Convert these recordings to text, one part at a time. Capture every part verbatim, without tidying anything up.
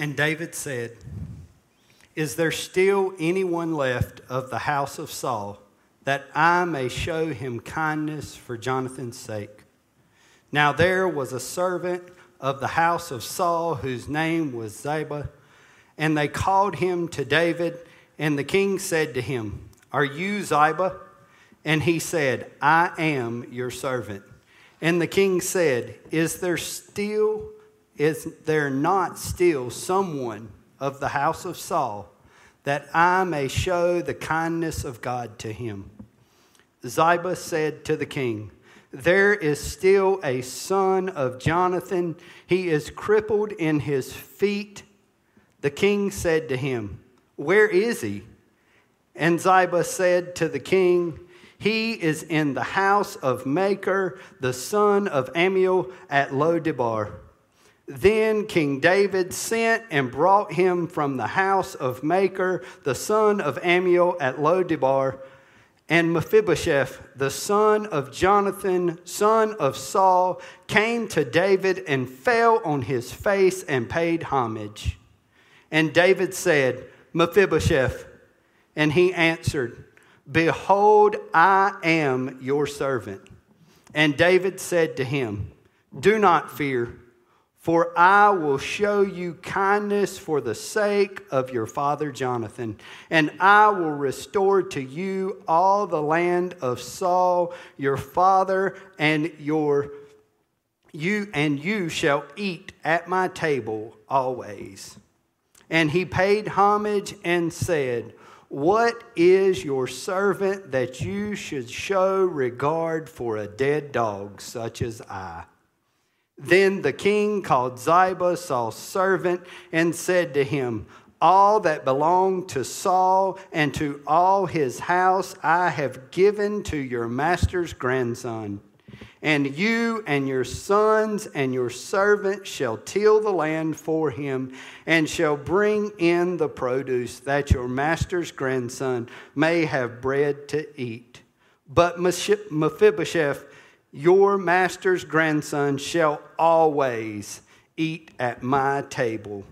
And David said, "Is there still anyone left of the house of Saul, that I may show him kindness for Jonathan's sake?" Now there was a servant of the house of Saul whose name was Ziba, and they called him to David, and the king said to him, "Are you Ziba?" And he said, "I am your servant." And the king said, "Is there still, is there not still someone of the house of Saul, that I may show the kindness of God to him?" Ziba said to the king, "There is still a son of Jonathan. He is crippled in his feet." The king said to him, "Where is he?" And Ziba said to the king, "He is in the house of Machir, the son of Ammiel, at Lo-debar." Then King David sent and brought him from the house of Machir, the son of Ammiel, at Lo-debar. And Mephibosheth, the son of Jonathan, son of Saul, came to David and fell on his face and paid homage. And David said, "Mephibosheth." And he answered, "Behold, I am your servant." And David said to him, "Do not fear, for I will show you kindness for the sake of your father Jonathan, and I will restore to you all the land of Saul, your father, and your you and you shall eat at my table always." And he paid homage and said, "What is your servant that you should show regard for a dead dog such as I?" Then the king called Ziba, Saul's servant, and said to him, "All that belonged to Saul and to all his house I have given to your master's grandson. And you and your sons and your servants shall till the land for him and shall bring in the produce that your master's grandson may have bread to eat. But Mephibosheth, your master's grandson, shall always eat at my table."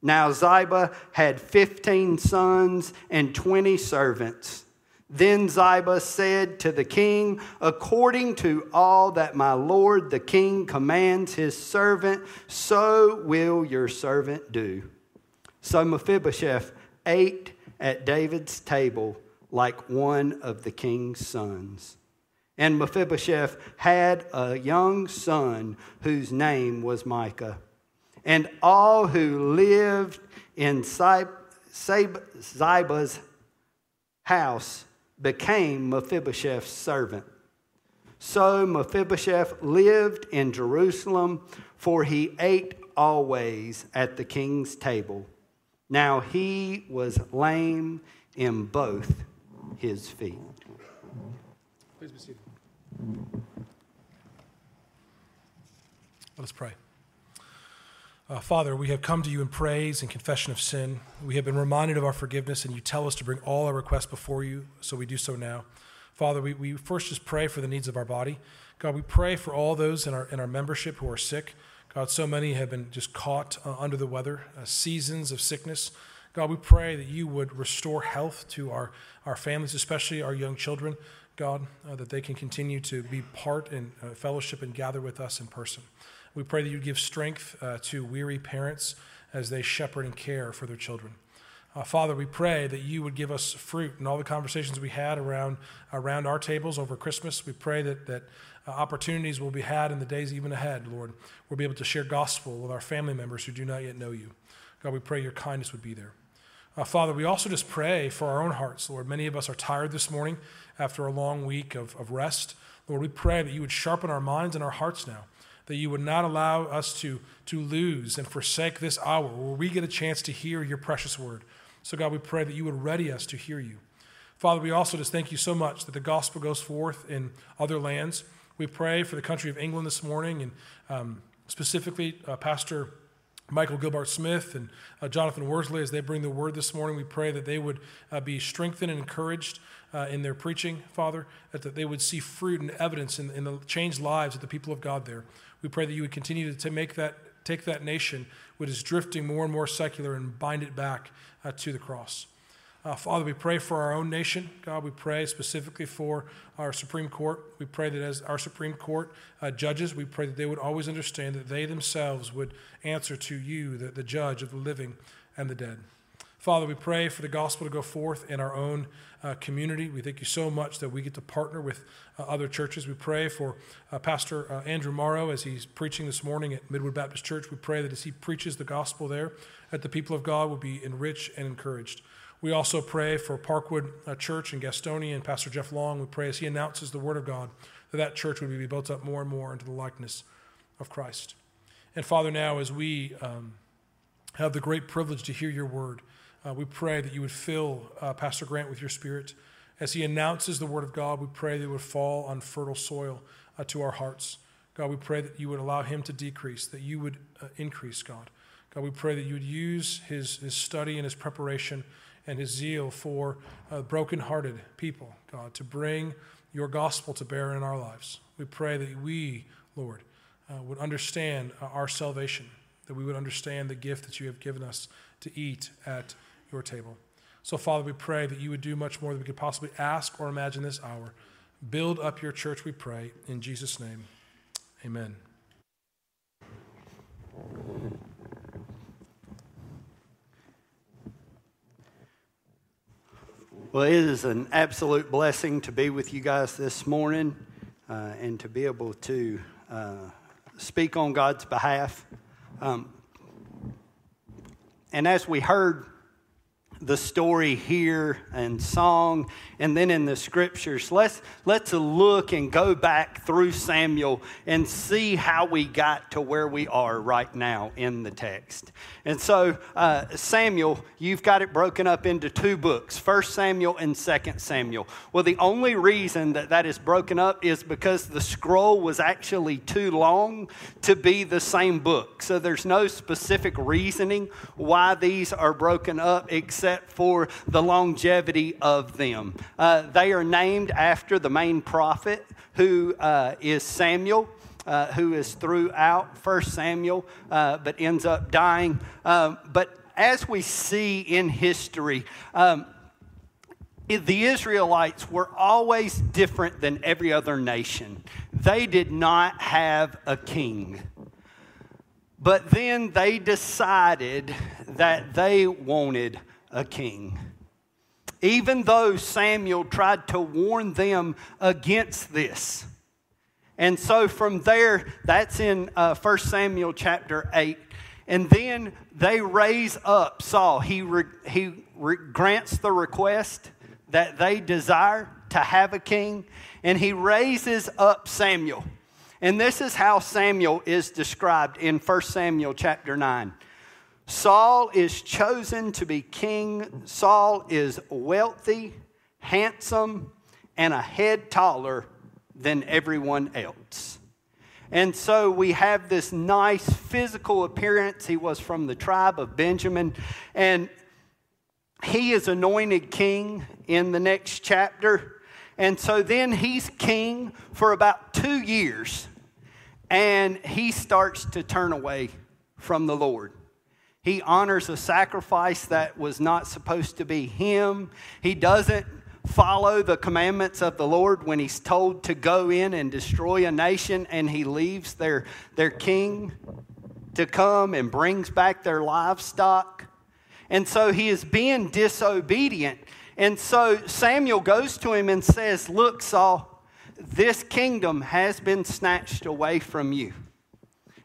Now Ziba had fifteen sons and twenty servants. Then Ziba said to the king, "According to all that my lord the king commands his servant, so will your servant do." So Mephibosheth ate at David's table like one of the king's sons. And Mephibosheth had a young son whose name was Micah. And all who lived in Ziba's house became Mephibosheth's servant. So Mephibosheth lived in Jerusalem, for he ate always at the king's table. Now he was lame in both his feet. Please be seated. Let us pray. Uh, Father, we have come to you in praise and confession of sin. We have been reminded of our forgiveness, and you tell us to bring all our requests before you, so we do so now. Father, we, we first just pray for the needs of our body. God, we pray for all those in our in our membership who are sick. God, so many have been just caught uh, under the weather, uh, seasons of sickness. God, we pray that you would restore health to our, our families, especially our young children, God, uh, that they can continue to be part in uh, fellowship and gather with us in person. We pray that you give strength uh, to weary parents as they shepherd and care for their children. Uh, Father, we pray that you would give us fruit in all the conversations we had around around our tables over Christmas. We pray that that uh, opportunities will be had in the days even ahead, Lord. We'll be able to share gospel with our family members who do not yet know you. God, we pray your kindness would be there. Uh, Father, we also just pray for our own hearts, Lord. Many of us are tired this morning after a long week of, of rest. Lord, we pray that you would sharpen our minds and our hearts now, that you would not allow us to, to lose and forsake this hour where we get a chance to hear your precious word. So, God, we pray that you would ready us to hear you. Father, we also just thank you so much that the gospel goes forth in other lands. We pray for the country of England this morning, and um, specifically uh, Pastor Michael Gilbart Smith and uh, Jonathan Worsley, as they bring the word this morning. We pray that they would uh, be strengthened and encouraged uh, in their preaching, Father, that, that they would see fruit and evidence in, in the changed lives of the people of God there. We pray that you would continue to make that take that nation which is drifting more and more secular and bind it back uh, to the cross. Uh, Father, we pray for our own nation. God, we pray specifically for our Supreme Court. We pray that as our Supreme Court uh, judges, we pray that they would always understand that they themselves would answer to you, the, the judge of the living and the dead. Father, we pray for the gospel to go forth in our own uh, community. We thank you so much that we get to partner with uh, other churches. We pray for uh, Pastor uh, Andrew Morrow as he's preaching this morning at Midwood Baptist Church. We pray that as he preaches the gospel there, that the people of God will be enriched and encouraged. We also pray for Parkwood uh, Church in Gastonia and Pastor Jeff Long. We pray as he announces the word of God that that church would be built up more and more into the likeness of Christ. And Father, now as we um, have the great privilege to hear your word, Uh, we pray that you would fill uh, Pastor Grant with your spirit. As he announces the word of God, we pray that it would fall on fertile soil uh, to our hearts. God, we pray that you would allow him to decrease, that you would uh, increase, God. God, we pray that you would use his, his study and his preparation and his zeal for uh, brokenhearted people, God, to bring your gospel to bear in our lives. We pray that we, Lord, uh, would understand uh, our salvation, that we would understand the gift that you have given us to eat at your table. So, Father, we pray that you would do much more than we could possibly ask or imagine this hour. Build up your church, we pray, in Jesus' name. Amen. Well, it is an absolute blessing to be with you guys this morning uh, and to be able to uh, speak on God's behalf. Um, and as we heard the story here and song, and then in the scriptures, let's let's look and go back through Samuel and see how we got to where we are right now in the text. And so uh, Samuel, you've got it broken up into two books, First Samuel and Second Samuel. Well, the only reason that that is broken up is because the scroll was actually too long to be the same book. So there's no specific reasoning why these are broken up except Except for the longevity of them. Uh, they are named after the main prophet, who uh, is Samuel, uh, who is throughout First Samuel, uh, but ends up dying. Um, but as we see in history, um, the Israelites were always different than every other nation. They did not have a king. But then they decided that they wanted a king. Even though Samuel tried to warn them against this. And so from there, that's in uh, First Samuel chapter eight. And then they raise up Saul. He, re- he re- grants the request that they desire to have a king. And he raises up Samuel. And this is how Samuel is described in First Samuel chapter nine. Saul is chosen to be king. Saul is wealthy, handsome, and a head taller than everyone else. And so we have this nice physical appearance. He was from the tribe of Benjamin. And he is anointed king in the next chapter. And so then he's king for about two years. And he starts to turn away from the Lord. He honors a sacrifice that was not supposed to be him. He doesn't follow the commandments of the Lord when he's told to go in and destroy a nation, and he leaves their, their king to come and brings back their livestock. And so he is being disobedient. And so Samuel goes to him and says, "Look, Saul, this kingdom has been snatched away from you."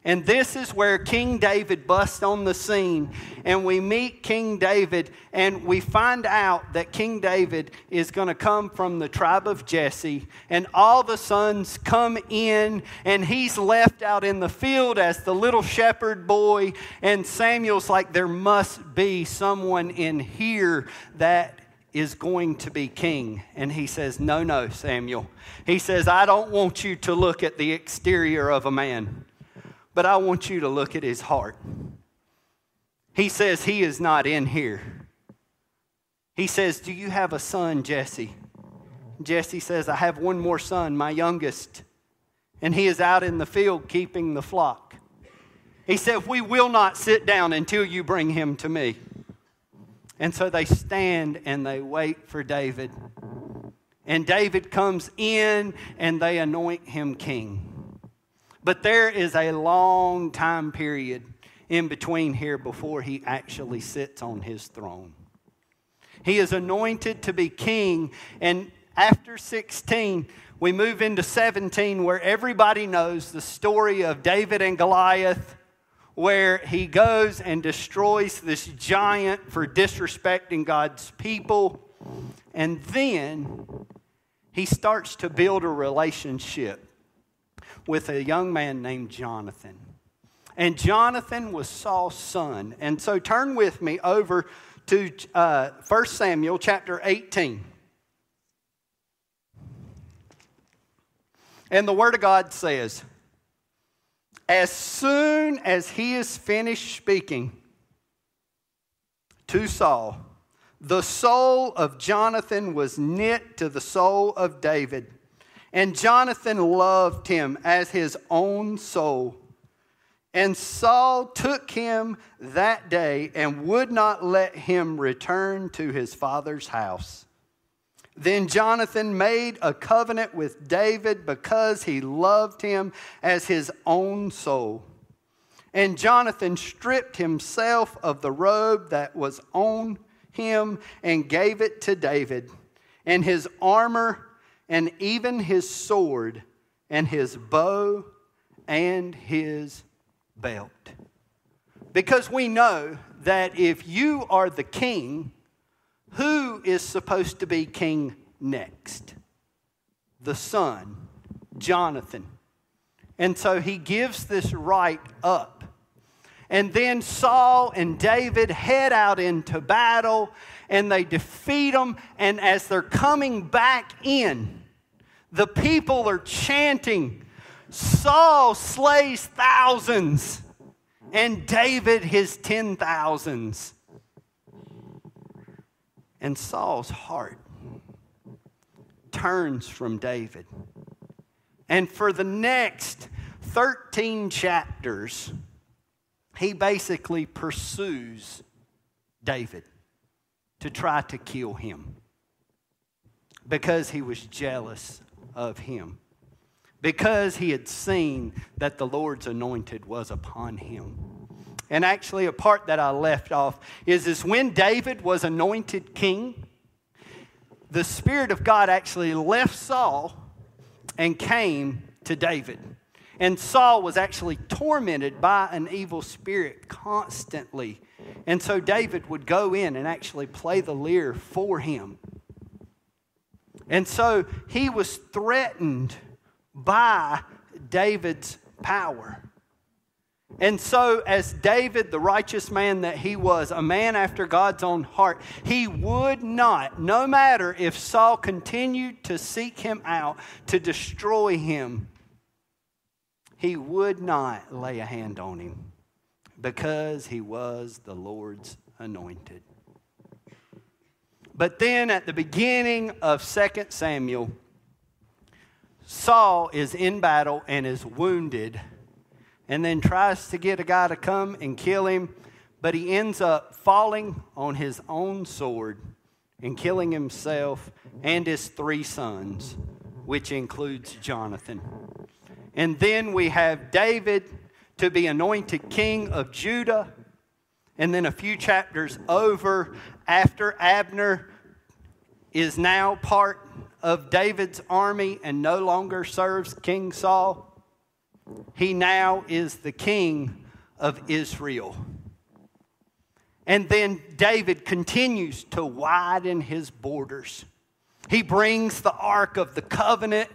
And this is where King David busts on the scene, and we meet King David, and we find out that King David is going to come from the tribe of Jesse, and all the sons come in, and he's left out in the field as the little shepherd boy, and Samuel's like, there must be someone in here that is going to be king. And he says, no, no, Samuel. He says, I don't want you to look at the exterior of a man, but I want you to look at his heart. He says, he is not in here. He says, do you have a son, Jesse? Jesse says, I have one more son, my youngest, and he is out in the field keeping the flock. He said, we will not sit down until you bring him to me. And so they stand and they wait for David. And David comes in and they anoint him king. But there is a long time period in between here before he actually sits on his throne. He is anointed to be king. And after sixteen, we move into seventeen, where everybody knows the story of David and Goliath, where he goes and destroys this giant for disrespecting God's people. And then he starts to build a relationship with a young man named Jonathan. And Jonathan was Saul's son. And so turn with me over to uh, First Samuel chapter eighteen. And the Word of God says, as soon as he is finished speaking to Saul, the soul of Jonathan was knit to the soul of David, and Jonathan loved him as his own soul. And Saul took him that day and would not let him return to his father's house. Then Jonathan made a covenant with David because he loved him as his own soul. And Jonathan stripped himself of the robe that was on him and gave it to David, and his armor, and even his sword, and his bow, and his belt. Because we know that if you are the king, who is supposed to be king next? The son, Jonathan. And so he gives this right up. And then Saul and David head out into battle, and they defeat them. And as they're coming back in, the people are chanting, Saul slays thousands, and David his ten thousands. And Saul's heart turns from David. And for the next thirteen chapters, he basically pursues David to try to kill him because he was jealous of him, because he had seen that the Lord's anointed was upon him. And actually, a part that I left off is this: when David was anointed king, the Spirit of God actually left Saul and came to David. And Saul was actually tormented by an evil spirit constantly. And so David would go in and actually play the lyre for him. And so he was threatened by David's power. And so as David, the righteous man that he was, a man after God's own heart, he would not, no matter if Saul continued to seek him out, to destroy him, he would not lay a hand on him because he was the Lord's anointed. But then at the beginning of Second Samuel, Saul is in battle and is wounded, and then tries to get a guy to come and kill him, but he ends up falling on his own sword and killing himself and his three sons, which includes Jonathan. And then we have David to be anointed king of Judah. And then a few chapters over, after Abner is now part of David's army and no longer serves King Saul, he now is the king of Israel. And then David continues to widen his borders. He brings the Ark of the Covenant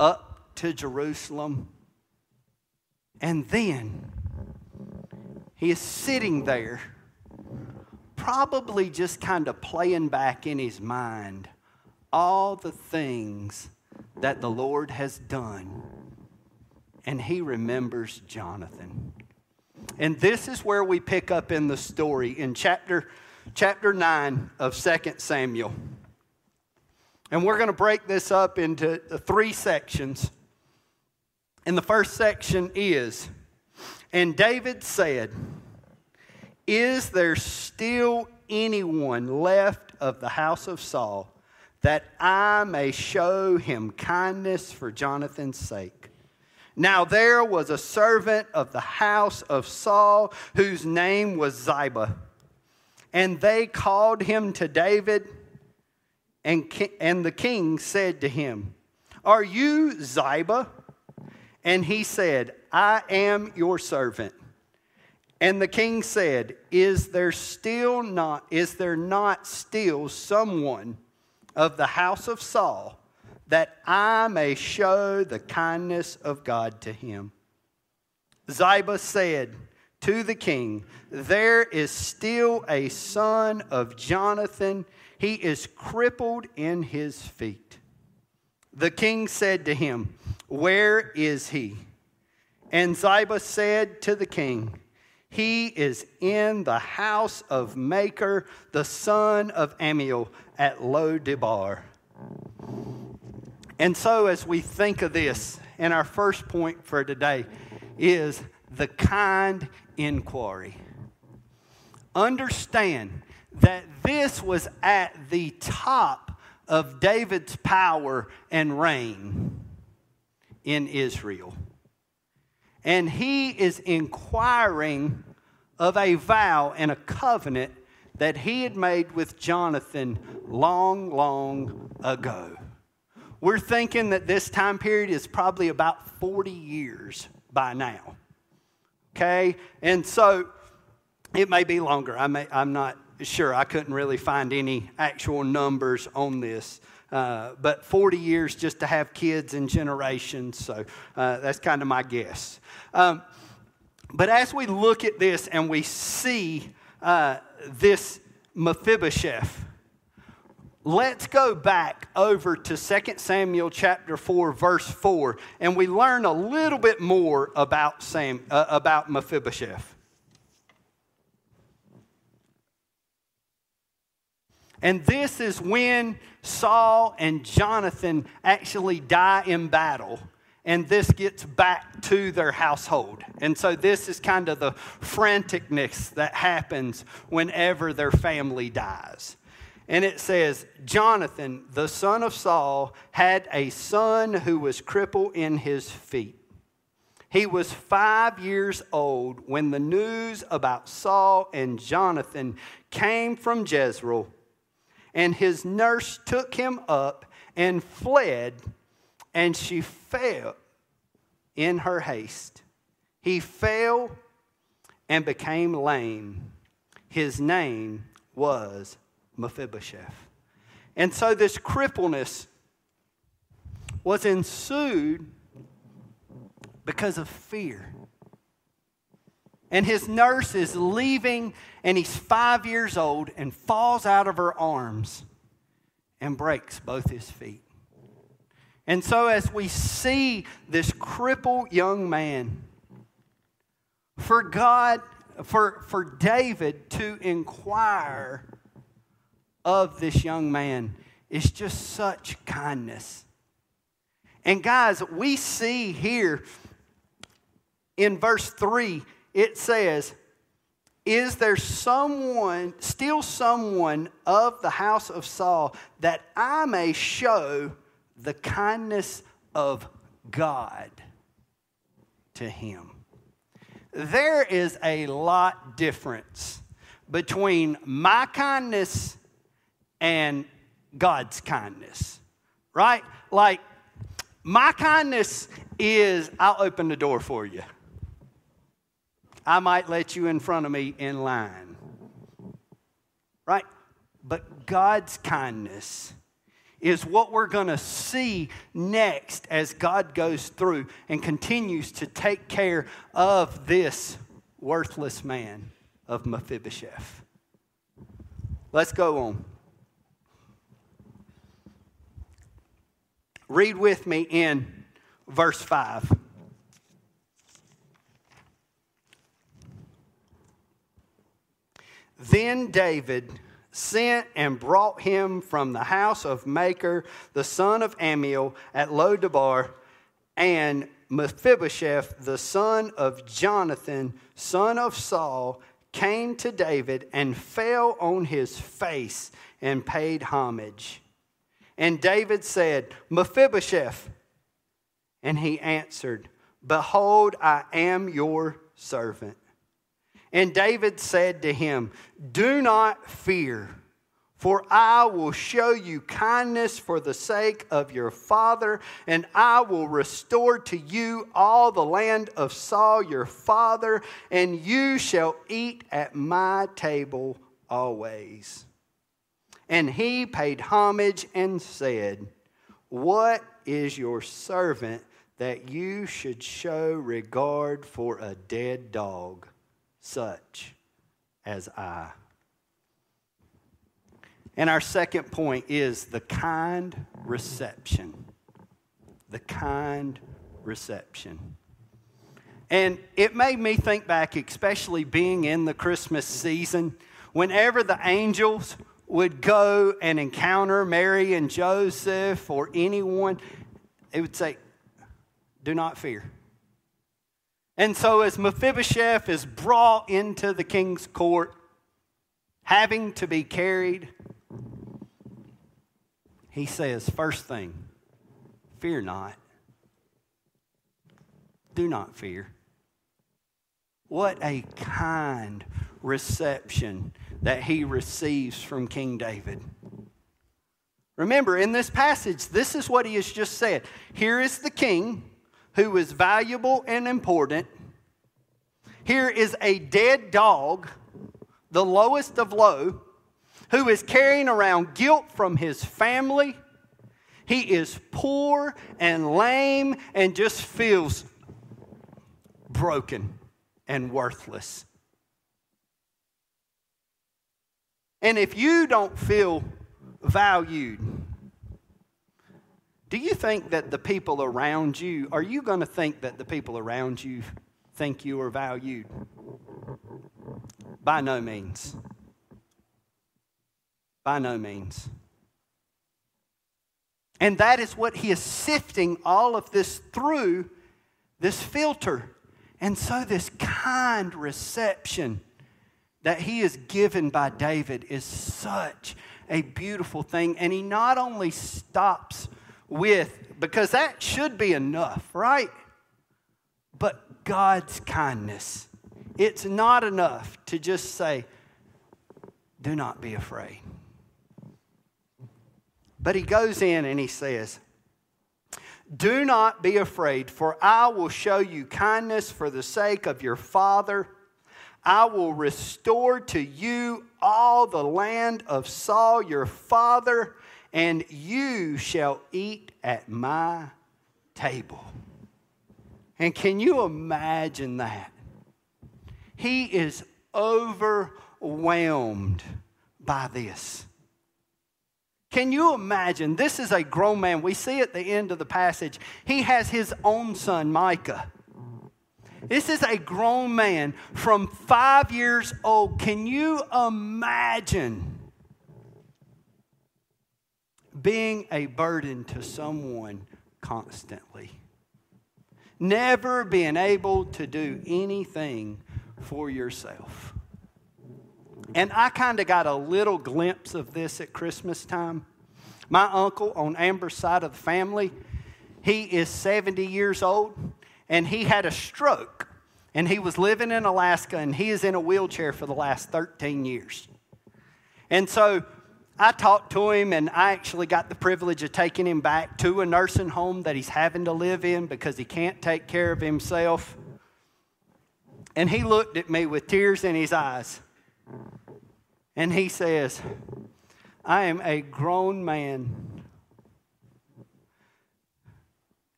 up to Jerusalem. And then he is sitting there, probably just kind of playing back in his mind all the things that the Lord has done. And he remembers Jonathan. And this is where we pick up in the story in chapter, chapter nine of Second Samuel. And we're going to break this up into three sections. And the first section is, And David said, "Is there still anyone left of the house of Saul that I may show him kindness for Jonathan's sake? Now there was a servant of the house of Saul whose name was Ziba. And they called him to David, and, ki- and the king said to him, 'Are you Ziba?' And he said, 'I am your servant.' And the king said, Is there still not, is there not still someone of the house of Saul that I may show the kindness of God to him?' Ziba said to the king, 'There is still a son of Jonathan. He is crippled in his feet.' The king said to him, 'Where is he?' And Ziba said to the king, 'He is in the house of Machir, the son of Ammiel, at Lo-debar.'" And so as we think of this, and our first point for today is the kind inquiry. Understand that this was at the top of David's power and reign in Israel. And he is inquiring of a vow and a covenant that he had made with Jonathan long, long ago. We're thinking that this time period is probably about forty years by now. Okay? And so it may be longer. I may, I'm not sure. I couldn't really find any actual numbers on this. Uh, but forty years just to have kids and generations. So uh, that's kind of my guess. Um, but as we look at this and we see uh, this Mephibosheth, let's go back over to Second Samuel chapter four, verse four, and we learn a little bit more about, Sam, uh, about Mephibosheth. And this is when Saul and Jonathan actually die in battle. And this gets back to their household. And so this is kind of the franticness that happens whenever their family dies. And it says, "Jonathan, the son of Saul, had a son who was crippled in his feet. He was five years old when the news about Saul and Jonathan came from Jezreel. And his nurse took him up and fled, and she fell in her haste. He fell and became lame. His name was Mephibosheth." And so this crippleness was ensued because of fear. And his nurse is leaving, and he's five years old and falls out of her arms and breaks both his feet. And so as we see this crippled young man, for God, for, for David to inquire of this young man is just such kindness. And guys, we see here in verse three, it says, "Is there someone, still someone of the house of Saul that I may show the kindness of God to him?" There is a lot difference between my kindness and God's kindness, right? Like, my kindness is, I'll open the door for you. I might let you in front of me in line, right? But God's kindness is what we're going to see next as God goes through and continues to take care of this worthless man of Mephibosheth. Let's go on. Read with me in verse five. "Then David sent and brought him from the house of Machir, the son of Ammiel, at Lo-debar, and Mephibosheth, the son of Jonathan, son of Saul, came to David and fell on his face and paid homage. And David said, Mephibosheth. And he answered, Behold, I am your servant. And David said to him, Do not fear, for I will show you kindness for the sake of your father, and I will restore to you all the land of Saul your father, and you shall eat at my table always. And he paid homage and said, What is your servant that you should show regard for a dead dog, such as I? And our second point is the kind reception. The kind reception. And it made me think back, especially being in the Christmas season, whenever the angels would go and encounter Mary and Joseph or anyone, it would say, Do not fear. And so as Mephibosheth is brought into the king's court, having to be carried, he says, first thing, fear not. Do not fear. What a kind reception that he receives from King David. Remember, in this passage, this is what he has just said. Here is the king, who is valuable and important. Here is a dead dog, the lowest of low, who is carrying around guilt from his family. He is poor and lame and just feels broken and worthless. And if you don't feel valued, do you think that the people around you, are you going to think that the people around you think you are valued? By no means. By no means. And that is what he is sifting all of this through, this filter. And so this kind reception that he is given by David is such a beautiful thing. And he not only stops with, because that should be enough, right? But God's kindness. It's not enough to just say, do not be afraid. But he goes in and he says, Do not be afraid, for I will show you kindness for the sake of your father. I will restore to you all the land of Saul your father, and you shall eat at my table. And can you imagine that? He is overwhelmed by this. Can you imagine? This is a grown man. We see at the end of the passage, he has his own son, Micah. This is a grown man from five years old. Can you imagine being a burden to someone constantly? Never being able to do anything for yourself. And I kind of got a little glimpse of this at Christmas time. My uncle on Amber's side of the family, he is seventy years old, and he had a stroke, and he was living in Alaska, and he is in a wheelchair for the last thirteen years. And so I talked to him, and I actually got the privilege of taking him back to a nursing home that he's having to live in because he can't take care of himself. And he looked at me with tears in his eyes. And he says, I am a grown man,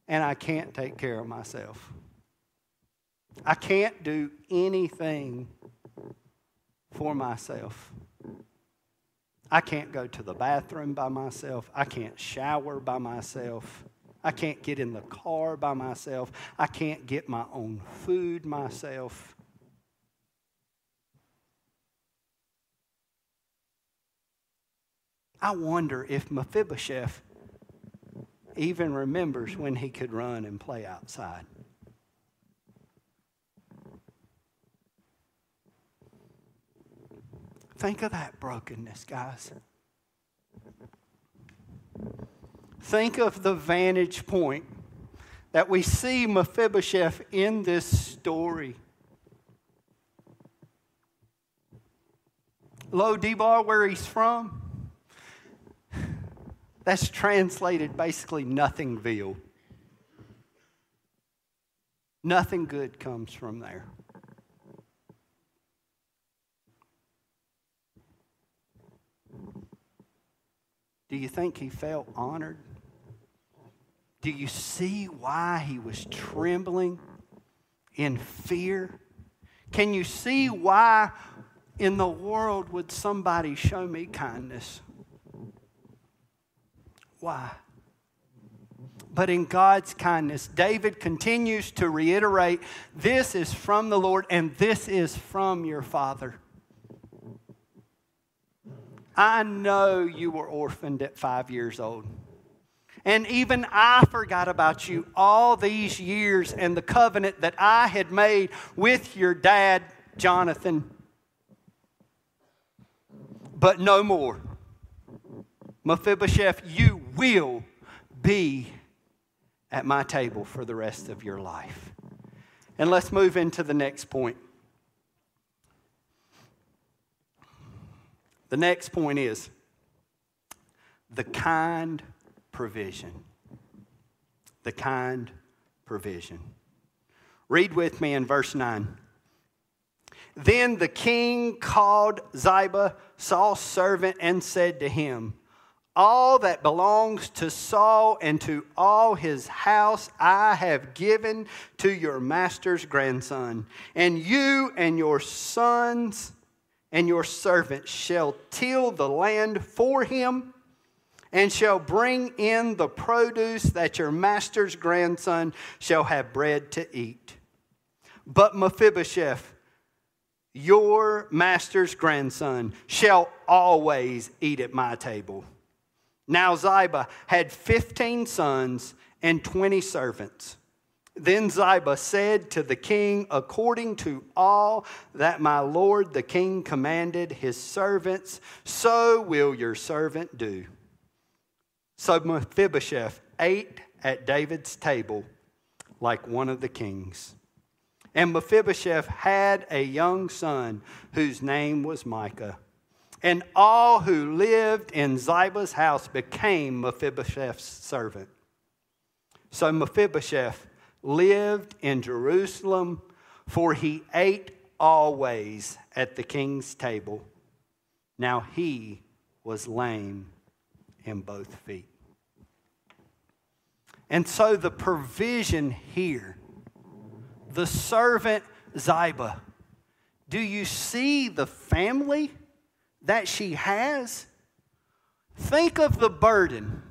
and I can't take care of myself. I can't do anything for myself. I can't go to the bathroom by myself. I can't shower by myself. I can't get in the car by myself. I can't get my own food myself. I wonder if Mephibosheth even remembers when he could run and play outside. Think of that brokenness, guys. Think of the vantage point that we see Mephibosheth in this story. Lo-debar, where he's from, that's translated basically Nothingville. Nothing good comes from there. Do you think he felt honored? Do you see why he was trembling in fear? Can you see why in the world would somebody show me kindness? Why? But in God's kindness, David continues to reiterate, this is from the Lord and this is from your father. I know you were orphaned at five years old. And even I forgot about you all these years and the covenant that I had made with your dad, Jonathan. But no more. Mephibosheth, you will be at my table for the rest of your life. And let's move into the next point. The next point is the kind provision. The kind provision. Read with me in verse nine. Then the king called Ziba, Saul's servant, and said to him, all that belongs to Saul and to all his house I have given to your master's grandson. And you and your sons and your servants shall till the land for him and shall bring in the produce that your master's grandson shall have bread to eat. But Mephibosheth, your master's grandson, shall always eat at my table. Now Ziba had fifteen sons and twenty servants. Then Ziba said to the king, according to all that my lord the king commanded his servants, so will your servant do. So Mephibosheth ate at David's table like one of the kings. And Mephibosheth had a young son whose name was Micah. And all who lived in Ziba's house became Mephibosheth's servant. So Mephibosheth lived in Jerusalem, for he ate always at the king's table. Now he was lame in both feet. And so the provision here, the servant Ziba, do you see the family that she has? Think of the burden.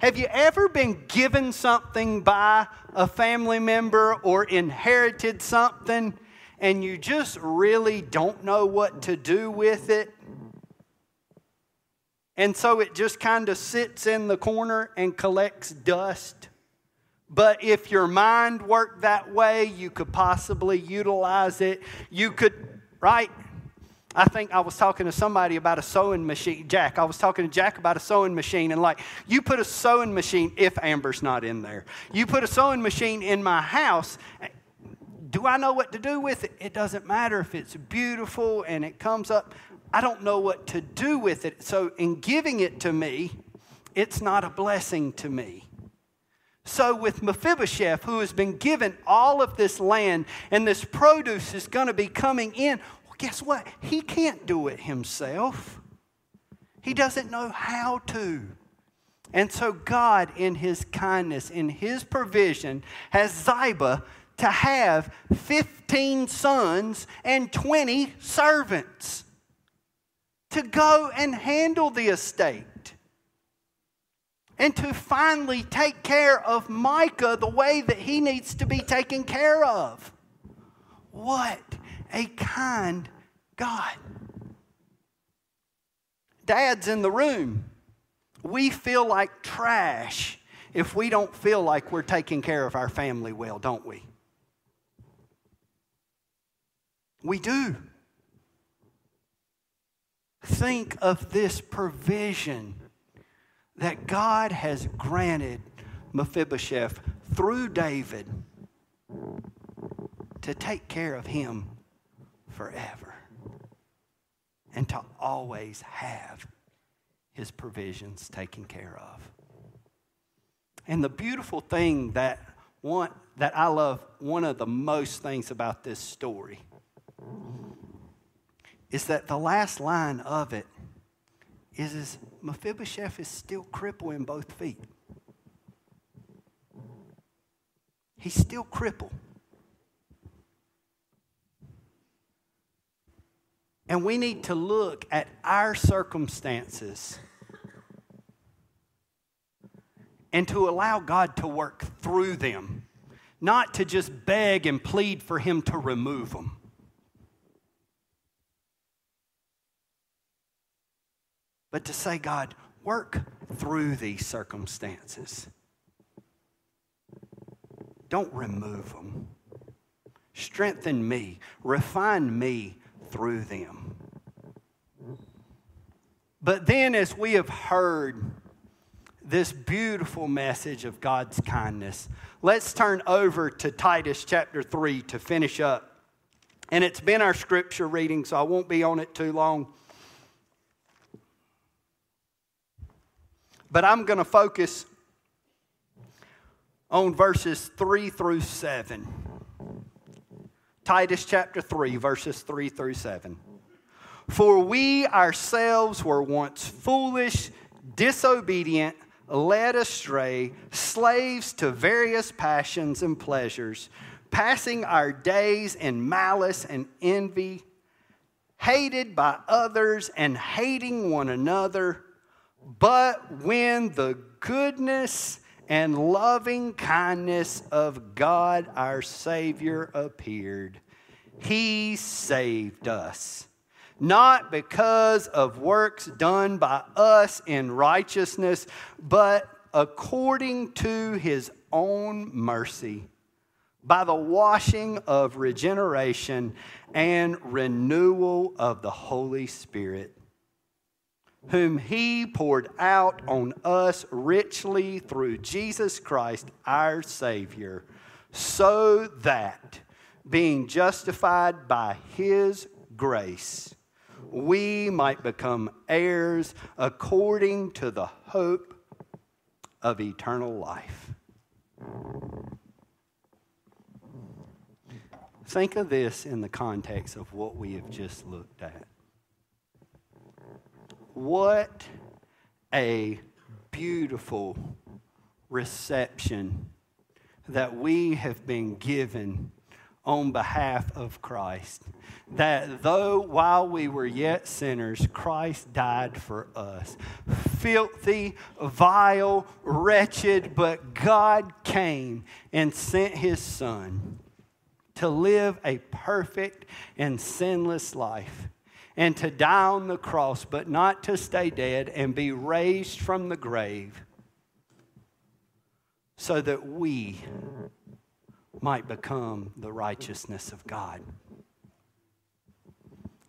Have you ever been given something by a family member or inherited something and you just really don't know what to do with it? And so it just kind of sits in the corner and collects dust. But if your mind worked that way, you could possibly utilize it. You could, right? I think I was talking to somebody about a sewing machine. Jack, I was talking to Jack about a sewing machine. And like, you put a sewing machine, if Amber's not in there, you put a sewing machine in my house. Do I know what to do with it? It doesn't matter if it's beautiful and it comes up. I don't know what to do with it. So in giving it to me, it's not a blessing to me. So with Mephibosheth, who has been given all of this land and this produce is going to be coming in, guess what? He can't do it himself. He doesn't know how to. And so God, in his kindness, in his provision, has Ziba to have fifteen sons and twenty servants to go and handle the estate and to finally take care of Micah the way that he needs to be taken care of. What a kind God. Dad's in the room. We feel like trash if we don't feel like we're taking care of our family well, don't we? We do. think of this provision that God has granted Mephibosheth through David to take care of him forever and to always have his provisions taken care of. And the beautiful thing that one that I love, one of the most things about this story, is that the last line of it is, is Mephibosheth is still crippled in both feet. He's still crippled. And we need to look at our circumstances and to allow God to work through them, not to just beg and plead for him to remove them. But to say, God, work through these circumstances. Don't remove them. Strengthen me. Refine me through them. But then, as we have heard this beautiful message of God's kindness, let's turn over to Titus chapter three to finish up. And it's been our scripture reading, so I won't be on it too long. But I'm going to focus on verses three through seven. Titus chapter three, verses three through seven. For we ourselves were once foolish, disobedient, led astray, slaves to various passions and pleasures, passing our days in malice and envy, hated by others and hating one another. But when the goodness and loving kindness of God our Savior appeared, he saved us, not because of works done by us in righteousness, but according to his own mercy, by the washing of regeneration and renewal of the Holy Spirit, whom he poured out on us richly through Jesus Christ our Savior, so that, being justified by his grace, we might become heirs according to the hope of eternal life. Think of this in the context of what we have just looked at. What a beautiful reception that we have been given on behalf of Christ. That though while we were yet sinners, Christ died for us. Filthy, vile, wretched, but God came and sent his Son to live a perfect and sinless life, and to die on the cross, but not to stay dead, and be raised from the grave, so that we might become the righteousness of God.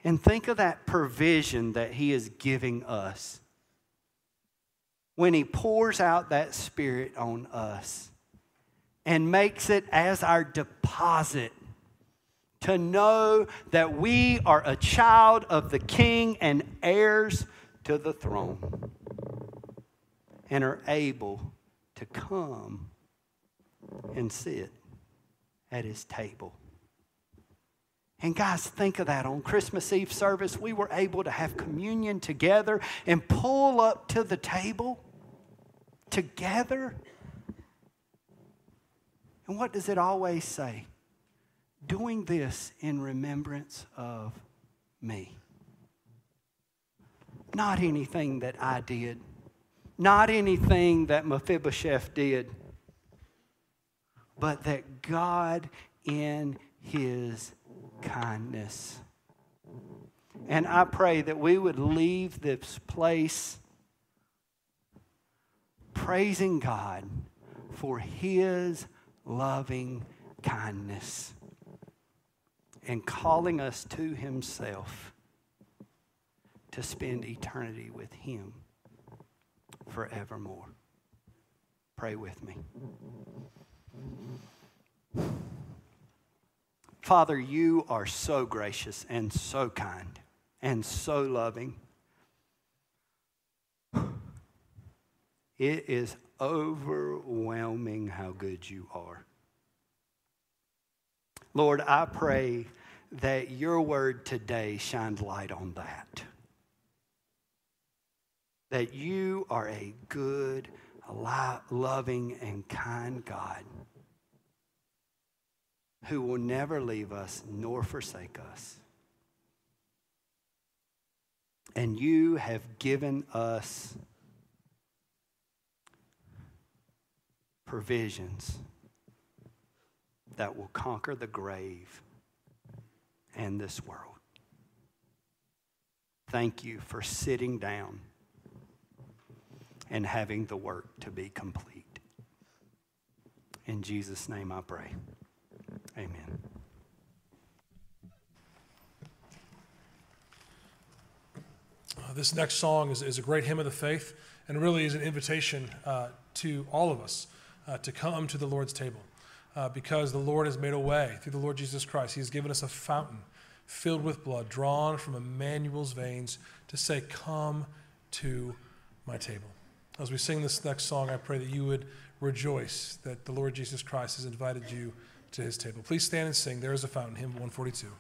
And think of that provision that he is giving us when he pours out that Spirit on us and makes it as our deposit to know that we are a child of the King and heirs to the throne, and are able to come and sit at his table. And guys, think of that. On Christmas Eve service, we were able to have communion together and pull up to the table together. And what does it always say? Doing this in remembrance of me. Not anything that I did. Not anything that Mephibosheth did. But that God in his kindness. And I pray that we would leave this place praising God for his loving kindness, and calling us to himself to spend eternity with him forevermore. Pray with me. Father, you are so gracious and so kind and so loving. It is overwhelming how good you are. Lord, I pray that your word today shines light on that. That you are a good, loving, and kind God who will never leave us nor forsake us. And you have given us provisions that will conquer the grave and this world. Thank you for sitting down and having the work to be complete. In Jesus' name I pray. Amen. Uh, this next song is, is a great hymn of the faith and really is an invitation uh, to all of us uh, to come to the Lord's table uh, because the Lord has made a way through the Lord Jesus Christ. He has given us a fountain filled with blood, drawn from Emmanuel's veins to say, come to my table. As we sing this next song, I pray that you would rejoice that the Lord Jesus Christ has invited you to his table. Please stand and sing. There is a fountain, hymn one forty-two.